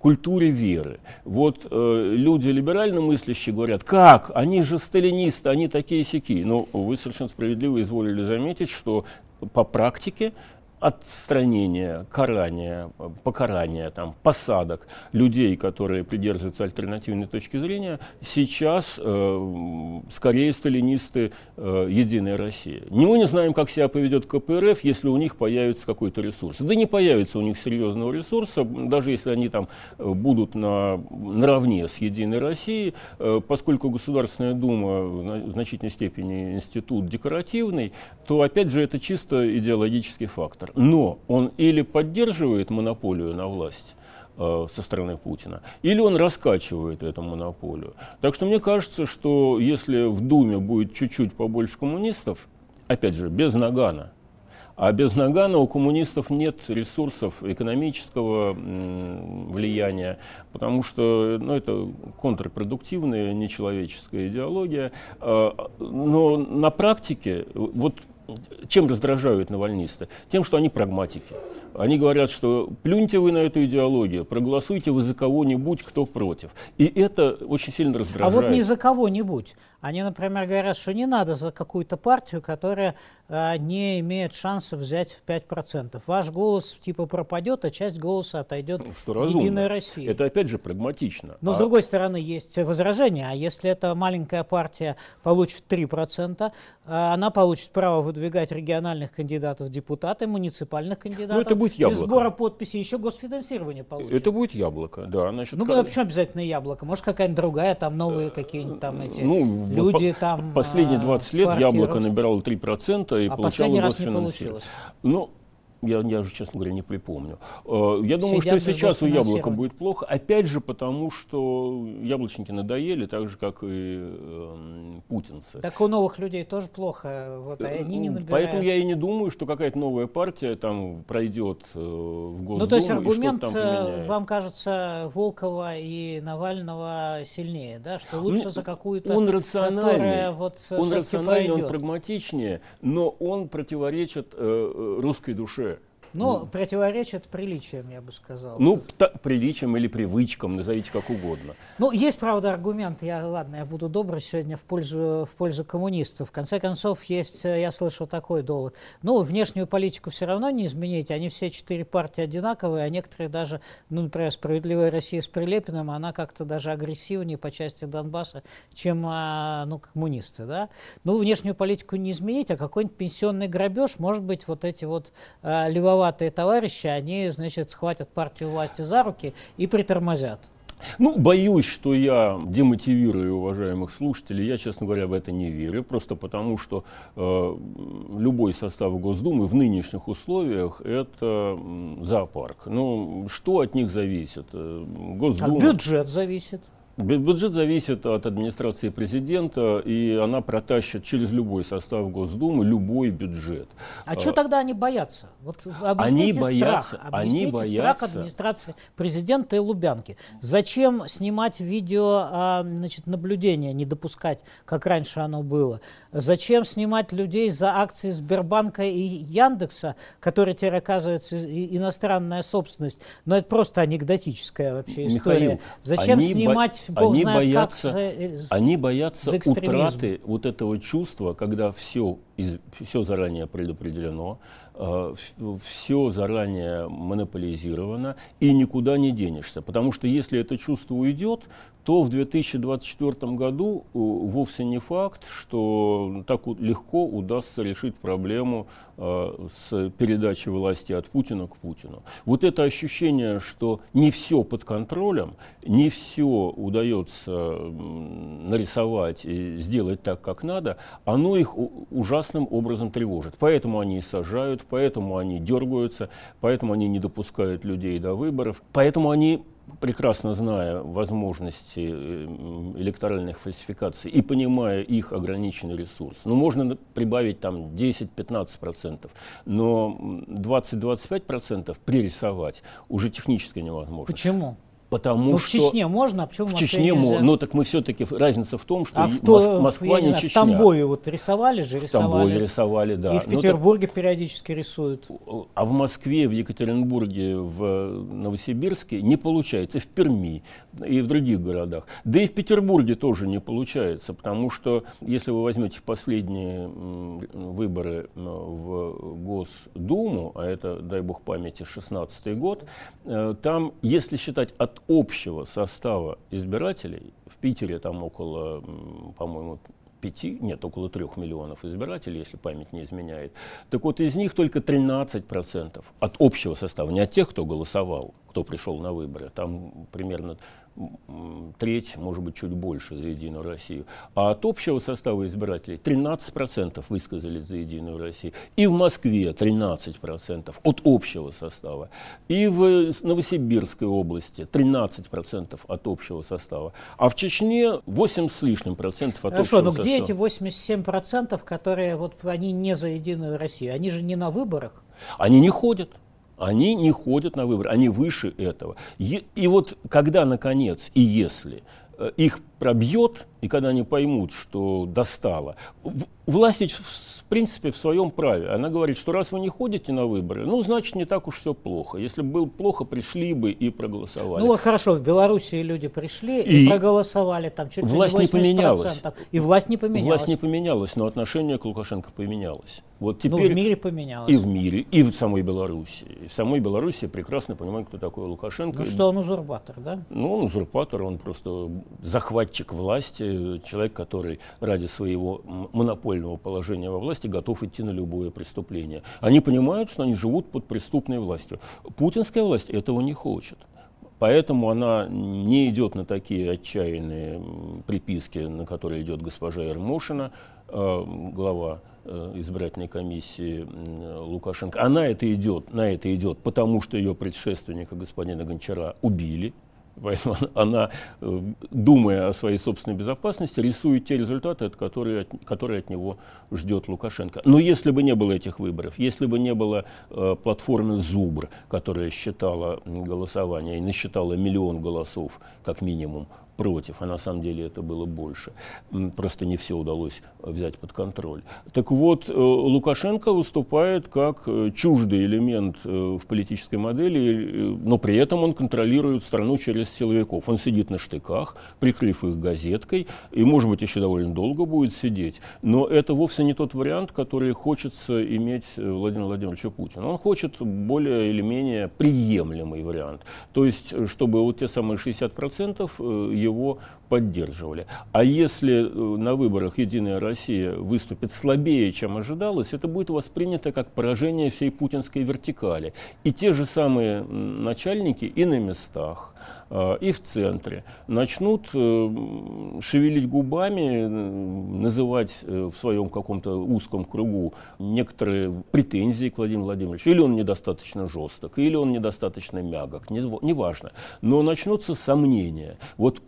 культуре веры. Вот э, люди либерально мыслящие говорят, как, они же сталинисты, они такие-сяки. Но вы совершенно справедливо изволили заметить, что по практике отстранение, карание, покарание, там, посадок людей, которые придерживаются альтернативной точки зрения, сейчас э, скорее сталинисты э, «Единой России». Мы не знаем, как себя поведет КПРФ, если у них появится какой-то ресурс. Да не появится у них серьезного ресурса, даже если они там будут на, наравне с «Единой Россией», э, поскольку Государственная Дума в значительной степени институт декоративный, то опять же это чисто идеологический фактор. Но он или поддерживает монополию на власть э, со стороны Путина, или он раскачивает эту монополию. Так что мне кажется, что если в Думе будет чуть-чуть побольше коммунистов, опять же, без нагана, а без нагана у коммунистов нет ресурсов экономического влияния, потому что ну, это контрпродуктивная, нечеловеческая идеология. Э, но на практике... вот чем раздражают навальнисты? Тем, что они прагматики. Они говорят, что плюньте вы на эту идеологию, проголосуйте вы за кого-нибудь, кто против. И это очень сильно раздражает. А вот не за кого-нибудь. Они, например, говорят, что не надо за какую-то партию, которая э, не имеет шансов взять в пять процентов. Ваш голос типа пропадет, а часть голоса отойдет в Единую Россию. Это опять же прагматично. Но а... с другой стороны есть возражение. А если эта маленькая партия получит три процента, э, она получит право выдвигать региональных кандидатов в депутаты, муниципальных кандидатов. Но это будет Яблоко. Без сбора подписей еще госфинансирование получит. Это будет Яблоко, да. Значит, ну, как... почему обязательно Яблоко? Может, какая-нибудь другая, там новые какие-нибудь там эти... Ну, люди по там, последние двадцать лет квартиры. Яблоко набирало три процента и а получало госфинансирование. Ну, я, я же, честно говоря, не припомню. Я думаю, Сидят что и сейчас у Яблока будет плохо. Опять же, потому что яблочники надоели, так же, как и э, путинцы. Так у новых людей тоже плохо. Вот, а они не набирают. Поэтому я и не думаю, что какая-то новая партия там пройдет э, в Госдуму. Ну, то есть аргумент, вам кажется, Волкова и Навального сильнее, да? Что лучше ну, за какую-то, он рациональнее, вот, он, рациональнее он прагматичнее, но он противоречит э, русской душе. Но ну, противоречит приличиям, я бы сказал. Ну, та, приличиям или привычкам, назовите как угодно. Ну, есть, правда, аргумент, я, ладно, я буду добр сегодня в пользу, в пользу коммунистов. В конце концов, есть, я слышал такой довод. Ну, внешнюю политику все равно не изменить, они все четыре партии одинаковые, а некоторые даже, ну, например, «Справедливая Россия» с Прилепиным, она как-то даже агрессивнее по части Донбасса, чем, ну, коммунисты, да? Ну, внешнюю политику не изменить, а какой-нибудь пенсионный грабеж, может быть, вот эти вот а, левовые товарищи, они, значит, схватят партию власти за руки и притормозят. Ну, боюсь, что я демотивирую уважаемых слушателей. Я, честно говоря, в это не верю. Просто потому, что э, любой состав Госдумы в нынешних условиях – это зоопарк. Ну, что от них зависит? Госдума... От бюджета зависит. Бюджет зависит от администрации президента, и она протащит через любой состав Госдумы любой бюджет. А, а что тогда они боятся? Вот объясните они боятся, страх. Объясните они боятся. страх администрации президента и Лубянки. Зачем снимать видео, значит, наблюдения, не допускать, как раньше оно было? Зачем снимать людей за акции Сбербанка и Яндекса, которые теперь оказывается иностранная собственность? Но это просто анекдотическая вообще история. Михаил, зачем снимать... Бог они, знает, боятся, за, они боятся утраты вот этого чувства, когда все, из, все заранее предопределено, э, все заранее монополизировано, и никуда не денешься. Потому что если это чувство уйдет, то в две тысячи двадцать четвёртом году вовсе не факт, что так легко удастся решить проблему э, с передачей власти от Путина к Путину. Вот это ощущение, что не все под контролем, не все удается нарисовать и сделать так, как надо, оно их ужасно ужасным образом тревожит. Поэтому они и сажают, поэтому они дергаются, поэтому они не допускают людей до выборов, поэтому они, прекрасно зная возможности электоральных фальсификаций и понимая их ограниченный ресурс, ну, можно прибавить там десять-пятнадцать процентов, но двадцать-двадцать пять процентов пририсовать уже технически невозможно. Почему? Потому ну, что в Чечне можно, а почему в Чечне можно? Ну так мы все-таки разница в том, что а в то, Москва не знаю, Чечня. В Тамбове вот рисовали же, в рисовали. В Тамбове рисовали, да. И в Петербурге ну, так, периодически рисуют. А в Москве, в Екатеринбурге, в Новосибирске не получается, в Перми и в других городах. Да и в Петербурге тоже не получается, потому что если вы возьмете последние выборы в Госдуму, а это, дай бог памяти, шестнадцатый год, там, если считать от общего состава избирателей, в Питере там около, по-моему, пяти, нет, около трех миллионов избирателей, если память не изменяет, так вот из них только тринадцать процентов от общего состава, не от тех, кто голосовал, кто пришел на выборы, там примерно треть, может быть, чуть больше за «Единую Россию», а от общего состава избирателей тринадцать процентов высказались за «Единую Россию». И в Москве тринадцать процентов от общего состава, и в Новосибирской области тринадцать процентов от общего состава, а в Чечне восемь с лишним процентов от Хорошо, общего состава. Хорошо, но где эти восемьдесят семь процентов, которые вот, они не за «Единую Россию», они же не на выборах? Они не ходят. Они не ходят на выборы, они выше этого. И, и вот когда, наконец, и если их пробьет, и когда они поймут, что достало, власть в принципе в своем праве. Она говорит, что раз вы не ходите на выборы, ну, значит, не так уж все плохо. Если бы было плохо, пришли бы и проголосовали. Ну вот хорошо, в Белоруссии люди пришли и, и проголосовали, там чуть ли не восемьдесят процентов. И власть не поменялась. Власть не поменялась, но отношение к Лукашенко поменялось. Вот теперь, ну, в мире поменялось. И в мире, и в самой Беларуси. И в самой Беларуси прекрасно понимают, кто такой Лукашенко. Ну что, он узурпатор, да? Ну, он узурпатор, он просто захватчик власти, человек, который ради своего монопольного положения во власти готов идти на любое преступление. Они понимают, что они живут под преступной властью. Путинская власть этого не хочет. Поэтому она не идет на такие отчаянные приписки, на которые идет госпожа Ермошина, глава избирательной комиссии Лукашенко. Она это идет, на это идет, потому что ее предшественника, господина Гончара, убили. Поэтому она, думая о своей собственной безопасности, рисует те результаты, которые от, которые от него ждет Лукашенко. Но если бы не было этих выборов, если бы не было э, платформы «Зубр», которая считала голосование и насчитала миллион голосов, как минимум, против, а на самом деле это было больше, просто не все удалось взять под контроль. Так вот, Лукашенко выступает как чуждый элемент в политической модели, но при этом он контролирует страну через силовиков. Он сидит на штыках, прикрыв их газеткой, и, может быть, еще довольно долго будет сидеть, но это вовсе не тот вариант, который хочется иметь Владимиру Владимировичу Путину. Он хочет более или менее приемлемый вариант, то есть, чтобы вот те самые шестьдесят процентов его его поддерживали. А если на выборах «Единая Россия» выступит слабее, чем ожидалось, это будет воспринято как поражение всей путинской вертикали. И те же самые начальники и на местах, и в центре начнут шевелить губами, называть в своем каком-то узком кругу некоторые претензии к Владимиру Владимировичу. Или он недостаточно жесток, или он недостаточно мягок, неважно. Но начнутся сомнения. Вот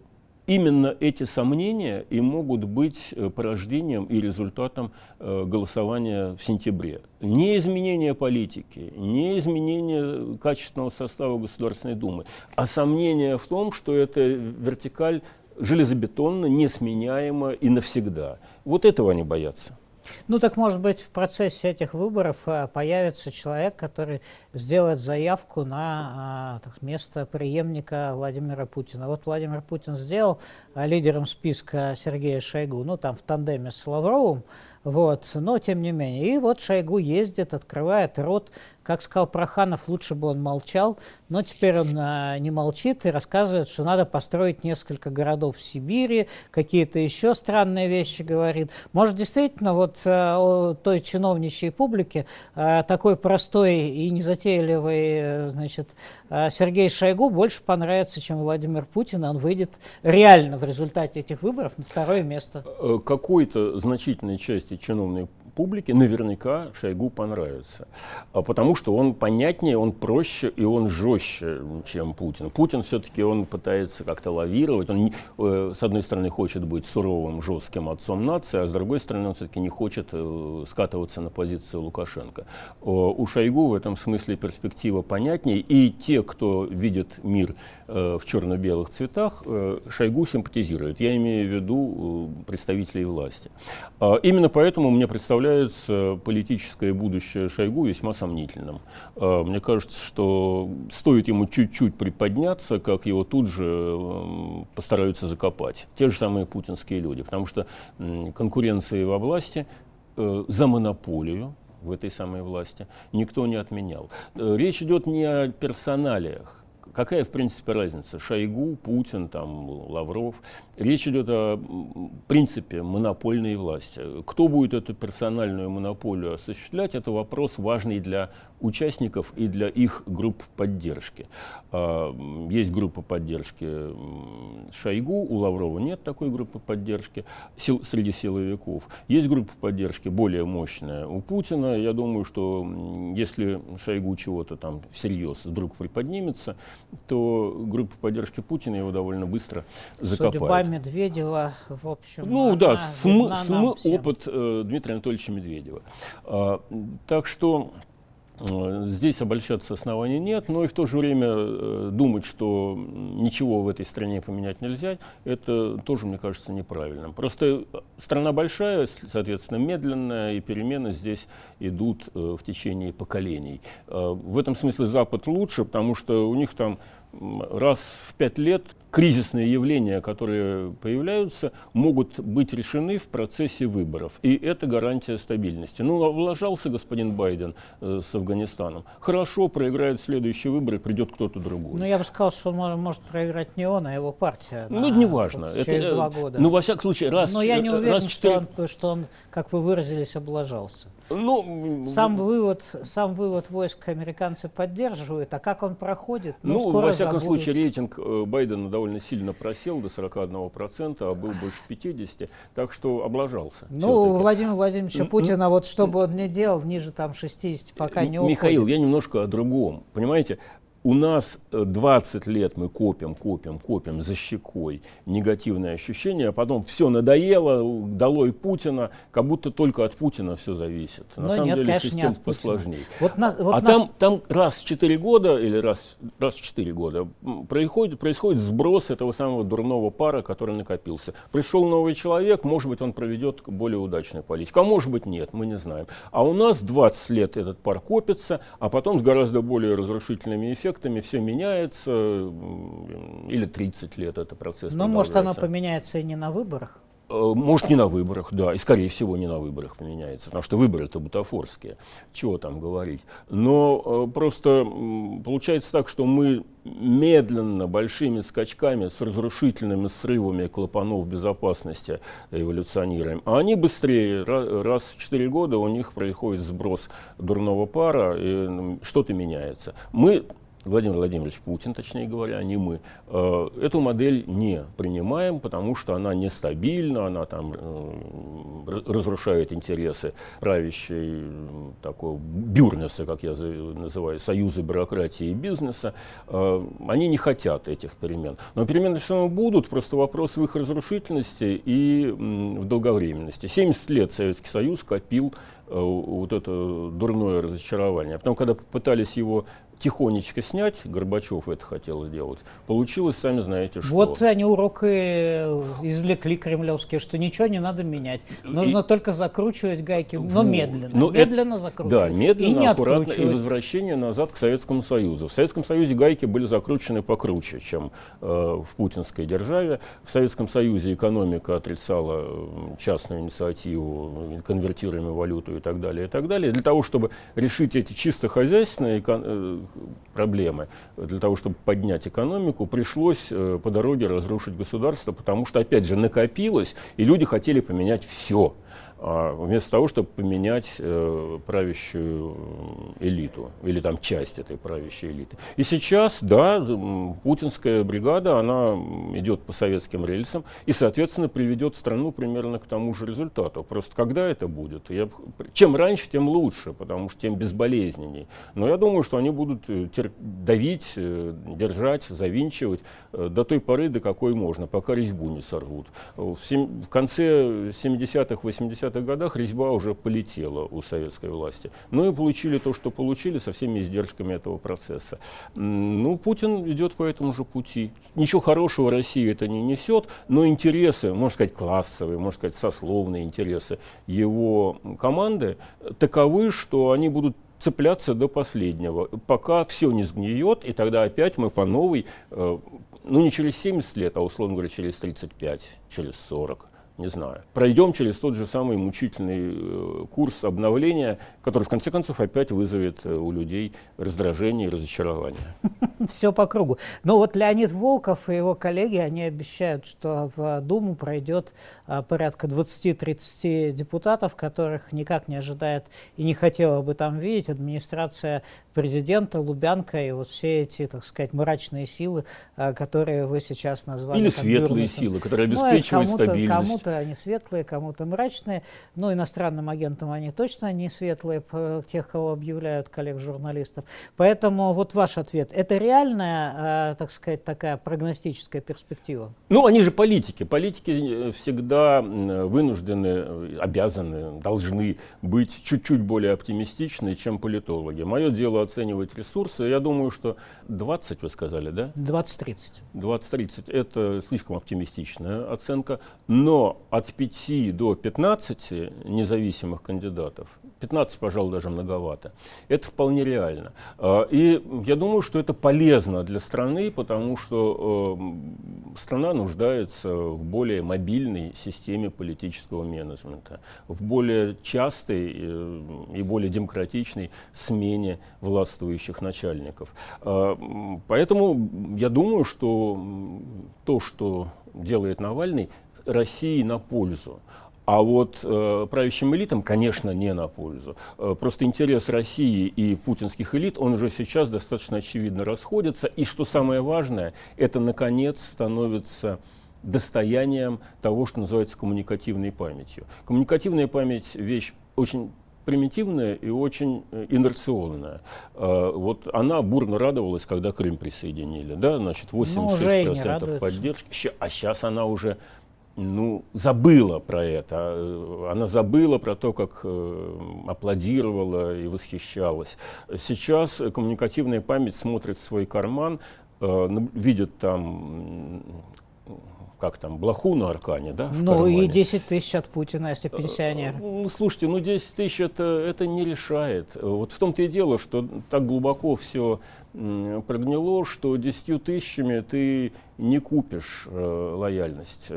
именно эти сомнения и могут быть порождением и результатом голосования в сентябре. Не изменение политики, не изменение качественного состава Государственной Думы, а сомнение в том, что эта вертикаль железобетонна, несменяема и навсегда. Вот этого они боятся. Ну так, может быть, в процессе этих выборов появится человек, который сделает заявку на так, место преемника Владимира Путина. Вот Владимир Путин сделал лидером списка Сергея Шойгу, ну там в тандеме с Лавровым. Вот, но тем не менее. И вот Шойгу ездит, открывает рот. Как сказал Проханов, лучше бы он молчал, но теперь он а, не молчит и рассказывает, что надо построить несколько городов в Сибири, какие-то еще странные вещи говорит. Может, действительно, вот а, той чиновничьей публике а, такой простой и незатейливый, значит, а, Сергей Шойгу больше понравится, чем Владимир Путин, он выйдет реально в результате этих выборов на второе место. Какой-то значительной части чиновной публике наверняка Шойгу понравится, потому что он понятнее, он проще и он жестче, чем Путин. Путин все-таки он пытается как-то лавировать, он с одной стороны хочет быть суровым, жестким отцом нации, а с другой стороны он все-таки не хочет скатываться на позицию Лукашенко. У Шойгу в этом смысле перспектива понятнее, и те, кто видит мир в черно-белых цветах, Шойгу симпатизируют. Я имею в виду представителей власти. Именно поэтому мне представляется политическое будущее Шойгу весьма сомнительным. Мне кажется, что стоит ему чуть-чуть приподняться, как его тут же постараются закопать. Те же самые путинские люди. Потому что конкуренции во власти за монополию в этой самой власти никто не отменял. Речь идет не о персоналиях. Какая, в принципе, разница? Шойгу, Путин, там, Лавров. Речь идет о принципе монопольной власти. Кто будет эту персональную монополию осуществлять, это вопрос важный для участников и для их групп поддержки. Есть группа поддержки Шойгу, у Лаврова нет такой группы поддержки сил, среди силовиков. Есть группа поддержки более мощная у Путина. Я думаю, что если Шойгу чего-то там всерьез вдруг приподнимется, то группа поддержки Путина его довольно быстро закопает. Судьба Медведева, в общем, ну да, см, см, опыт э, Дмитрия Анатольевича Медведева. А, так что э, здесь обольщаться оснований нет, но и в то же время э, думать, что ничего в этой стране поменять нельзя, это тоже, мне кажется, неправильно. Просто страна большая, соответственно, медленная, и перемены здесь идут э, в течение поколений. Э, в этом смысле Запад лучше, потому что у них там раз в пять лет кризисные явления, которые появляются, могут быть решены в процессе выборов. И это гарантия стабильности. Ну, вложался господин Байден э, с Афганистаном. Хорошо, проиграет следующие выборы, придет кто-то другой. Ну, я бы сказал, что он может проиграть не он, а его партия. Ну, на, неважно. Вот, через это, два года. Ну, во всяком случае, раз... Но я не уверен, раз четыре... что, он, что он, как вы выразились, облажался. Ну, сам, вывод, сам вывод войск американцы поддерживают, а как он проходит, ну, ну скоро забудут. Во всяком случае, рейтинг э, Байдена довольно сильно просел до сорок один процент, а был больше пятидесяти процентов, так что облажался. Ну, у Владимира Владимировича Путина, вот что бы он ни делал, ниже там шестидесяти пока не уходит. Михаил, я немножко о другом, понимаете? У нас двадцать лет мы копим, копим, копим за щекой негативные ощущения, а потом все надоело, долой Путина, как будто только от Путина все зависит. На Но самом нет, деле конечно, система посложнее. Вот на, вот а нас... там, там раз в четыре года или раз, раз в четыре года происходит, происходит сброс этого самого дурного пара, который накопился. Пришел новый человек, может быть, он проведет более удачную политику, а может быть, нет, мы не знаем. А у нас двадцать лет этот пар копится, а потом с гораздо более разрушительными эффектами. Все меняется, или тридцать лет это процесс. Но может оно поменяется и не на выборах? Может, не на выборах, да, и, скорее всего, не на выборах поменяется, потому что выборы-то бутафорские, чего там говорить. Но э, просто э, получается так, что мы медленно, большими скачками, с разрушительными срывами клапанов безопасности эволюционируем, а они быстрее, раз, раз в четыре года у них происходит сброс дурного пара, и что-то меняется. Мы... Владимир Владимирович Путин, точнее говоря, а не мы, э, эту модель не принимаем, потому что она нестабильна, она там э, разрушает интересы правящей такого бюрнеса, как я называю, союза бюрократии и бизнеса. Э, они не хотят этих перемен. Но перемены все равно будут, просто вопрос в их разрушительности и м, в долговременности. семьдесят лет Советский Союз копил э, вот это дурное разочарование. Потом, когда пытались его тихонечко снять, Горбачев это хотел сделать, получилось, сами знаете, что. Вот они уроки извлекли кремлевские, что ничего не надо менять. Нужно и... только закручивать гайки, но медленно. Но медленно это... закручивать. Да, медленно, и аккуратно, и возвращение назад к Советскому Союзу. В Советском Союзе гайки были закручены покруче, чем э, в путинской державе. В Советском Союзе экономика отрицала частную инициативу, конвертируемую валюту и так далее, и так далее. Для того, чтобы решить эти чисто хозяйственные проблемы, для того, чтобы поднять экономику, пришлось э, по дороге разрушить государство, потому что, опять же, накопилось, и люди хотели поменять все. вместо того, чтобы поменять э, правящую элиту, или там часть этой правящей элиты. И сейчас, да, путинская бригада, она идет по советским рельсам и, соответственно, приведет страну примерно к тому же результату. Просто когда это будет? Я, чем раньше, тем лучше, потому что тем безболезненней. Но я думаю, что они будут тер- давить, держать, завинчивать э, до той поры, до какой можно, пока резьбу не сорвут. В, в конце семидесятых, восьмидесятых годах резьба уже полетела у советской власти. Ну и получили то, что получили, со всеми издержками этого процесса. Ну, Путин идет по этому же пути. Ничего хорошего России это не несет, но интересы, можно сказать, классовые, можно сказать, сословные интересы его команды таковы, что они будут цепляться до последнего, пока все не сгниет, и тогда опять мы по новой, ну не через семьдесят лет, а условно говоря, через тридцать пять, через сорок. Не знаю. Пройдем через тот же самый мучительный курс обновления, который, в конце концов, опять вызовет у людей раздражение и разочарование. Все по кругу. Но вот Леонид Волков и его коллеги, они обещают, что в Думу пройдет порядка двадцати-тридцати депутатов, которых никак не ожидает и не хотела бы там видеть администрация президента, Лубянка и вот все эти, так сказать, мрачные силы, которые вы сейчас назвали. Или светлые силы, которые обеспечивают стабильность. Кому-то они светлые, кому-то мрачные, но иностранным агентам они точно не светлые, тех, кого объявляют коллег-журналистов. Поэтому вот ваш ответ. Это реальная, так сказать, такая прогностическая перспектива? Ну, они же политики. Политики всегда вынуждены, обязаны, должны быть чуть-чуть более оптимистичны, чем политологи. Мое дело оценивать ресурсы. Я думаю, что двадцать, вы сказали, да? двадцать-тридцать. двадцать-тридцать. Это слишком оптимистичная оценка, но от пяти до пятнадцати независимых кандидатов, пятнадцать, пожалуй, даже многовато, это вполне реально. И я думаю, что это полезно для страны, потому что страна нуждается в более мобильной системе политического менеджмента, в более частой и более демократичной смене властвующих начальников. Поэтому я думаю, что то, что делает Навальный, России на пользу. А вот э, правящим элитам, конечно, не на пользу. Э, просто интерес России и путинских элит, он уже сейчас достаточно очевидно расходится. И что самое важное, это, наконец, становится достоянием того, что называется коммуникативной памятью. Коммуникативная память – вещь очень примитивная и очень инерционная. Э, вот она бурно радовалась, когда Крым присоединили. Да? Значит, восемьдесят шесть процентов поддержки. А сейчас она уже... Ну, забыла про это. Она забыла про то, как аплодировала и восхищалась. Сейчас коммуникативная память смотрит в свой карман, видит там... как там, блоху на аркане, да? Ну и десять тысяч от Путина, если пенсионер. Ну, слушайте, ну десять тысяч это, это не решает. Вот в том-то и дело, что так глубоко все прогнило, что десятью тысячами ты не купишь э, лояльность. И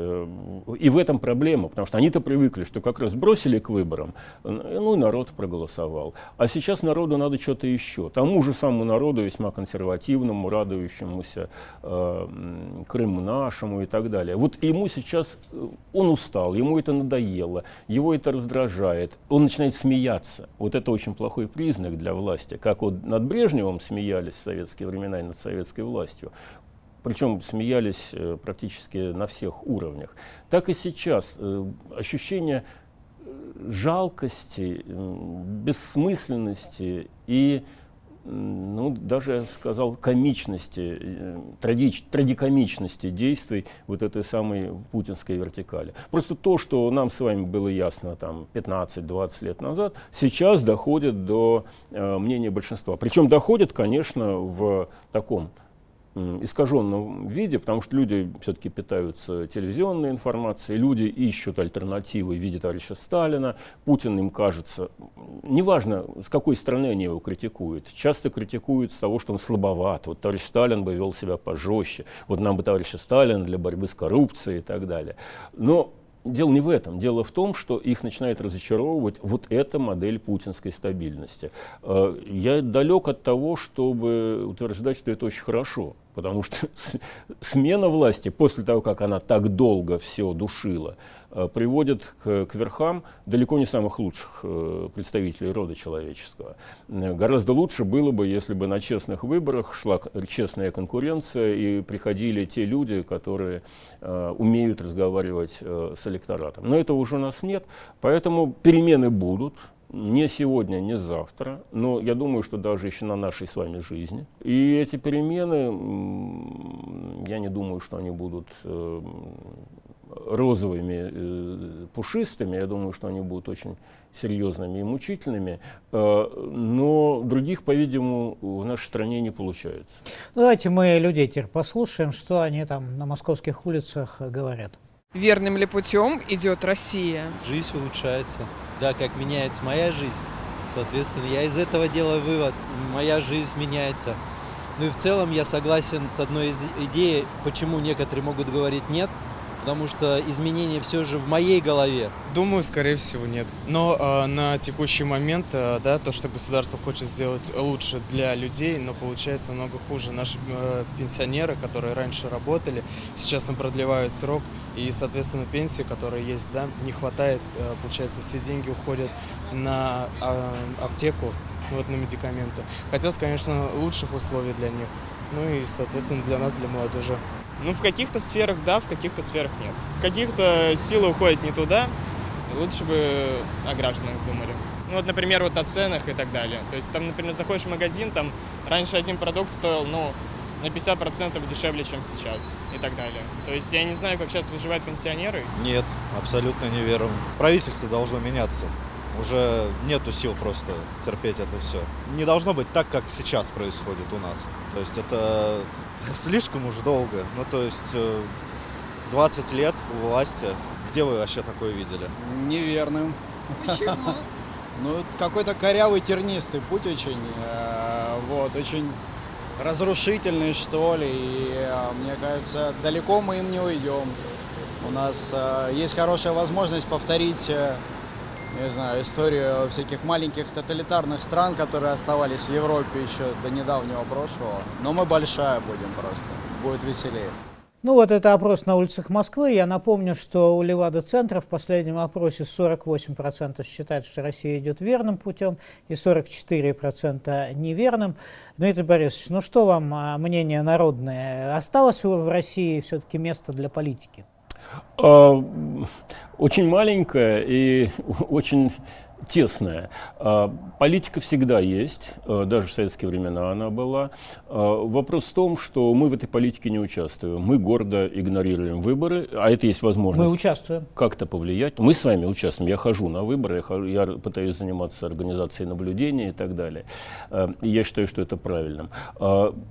в этом проблема, потому что они-то привыкли, что как раз бросили к выборам, ну и народ проголосовал. А сейчас народу надо что-то еще. Тому же самому народу, весьма консервативному, радующемуся э, Крыму нашему и так далее. Вот ему сейчас, он устал, ему это надоело, его это раздражает, он начинает смеяться. Вот это очень плохой признак для власти. Как вот над Брежневым смеялись в советские времена и над советской властью. Причем смеялись практически на всех уровнях. Так и сейчас ощущение жалкости, бессмысленности и... ну, даже, я сказал, комичности, трагич, трагикомичности действий вот этой самой путинской вертикали. Просто то, что нам с вами было ясно там пятнадцать-двадцать лет назад, сейчас доходит до э, мнения большинства. Причем доходит, конечно, в таком искаженном виде, потому что люди все-таки питаются телевизионной информацией, люди ищут альтернативы в виде товарища Сталина, Путин им кажется, неважно, с какой стороны они его критикуют, часто критикуют с того, что он слабоват, вот товарищ Сталин бы вел себя пожестче, вот нам бы товарища Сталина для борьбы с коррупцией и так далее. Но дело не в этом. Дело в том, что их начинает разочаровывать вот эта модель путинской стабильности. Я далек от того, чтобы утверждать, что это очень хорошо. Потому что смена власти, после того, как она так долго все душила, приводит к, к верхам далеко не самых лучших представителей рода человеческого. Гораздо лучше было бы, если бы на честных выборах шла честная конкуренция и приходили те люди, которые э, умеют разговаривать э, с электоратом. Но этого уже у нас нет, поэтому перемены будут. Не сегодня, не завтра, но я думаю, что даже еще на нашей с вами жизни. И эти перемены, я не думаю, что они будут розовыми, пушистыми, я думаю, что они будут очень серьезными и мучительными, но других, по-видимому, в нашей стране не получается. Давайте мы людей теперь послушаем, что они там на московских улицах говорят. Верным ли путем идет Россия? Жизнь улучшается. Да, как меняется моя жизнь, соответственно, я из этого делаю вывод. Моя жизнь меняется. Ну и в целом я согласен с одной из идей, почему некоторые могут говорить «нет», потому что изменения все же в моей голове. Думаю, скорее всего, нет. Но э, на текущий момент, э, да, то, что государство хочет сделать лучше для людей, но получается намного хуже. Наши э, пенсионеры, которые раньше работали, сейчас им продлевают срок. И, соответственно, пенсии, которые есть, да, не хватает. Получается, все деньги уходят на аптеку, вот, на медикаменты. Хотелось, конечно, лучших условий для них. Ну и, соответственно, для нас, для молодежи. Ну, в каких-то сферах да, в каких-то сферах нет. В каких-то силы уходят не туда. Лучше бы о гражданах думали. Ну, вот, например, вот о ценах и так далее. То есть, там, например, заходишь в магазин, там раньше один продукт стоил, ну, на пятьдесят процентов дешевле, чем сейчас и так далее. То есть я не знаю, как сейчас выживают пенсионеры. Нет, абсолютно не верю. Правительство должно меняться. Уже нету сил просто терпеть это все. Не должно быть так, как сейчас происходит у нас. То есть это слишком уж долго. Ну то есть двадцать лет у власти. Где вы вообще такое видели? Неверным. Почему? Ну какой-то корявый, тернистый путь очень. Вот, очень... разрушительные, что ли, и, мне кажется, далеко мы им не уйдем. У нас э, есть хорошая возможность повторить, э, не знаю, историю всяких маленьких тоталитарных стран, которые оставались в Европе еще до недавнего прошлого. Но мы большая будем просто, будет веселее. Ну вот это опрос на улицах Москвы. Я напомню, что у Левада-центра в последнем опросе сорок восемь процентов считают, что Россия идет верным путем, и сорок четыре процента неверным. Дмитрий Борисович, ну что вам мнение народное? Осталось в России все-таки место для политики? Очень маленькое и очень... тесная. Политика всегда есть, даже в советские времена она была. Вопрос в том, что мы в этой политике не участвуем. Мы гордо игнорируем выборы, а это есть возможность мы участвуем. Как-то повлиять. Мы с вами участвуем. Я хожу на выборы, я, хожу, я пытаюсь заниматься организацией наблюдения и так далее. Я считаю, что это правильно.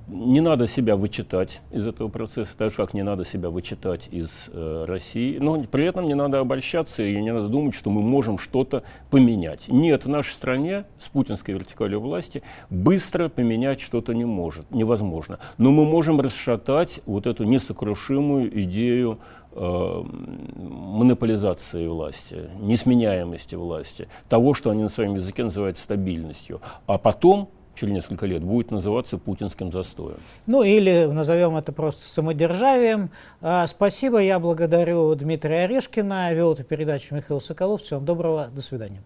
Не надо себя вычитать из этого процесса, так же, как не надо себя вычитать из России. Но при этом не надо обольщаться и не надо думать, что мы можем что-то поменять. Нет, в нашей стране с путинской вертикалью власти быстро поменять что-то не может, невозможно. Но мы можем расшатать вот эту несокрушимую идею э, монополизации власти, несменяемости власти, того, что они на своем языке называют стабильностью. А потом... через несколько лет, будет называться путинским застоем. Ну или назовем это просто самодержавием. А, спасибо, я благодарю Дмитрия Орешкина. Вел эту передачу Михаил Соколов. Всем доброго, до свидания.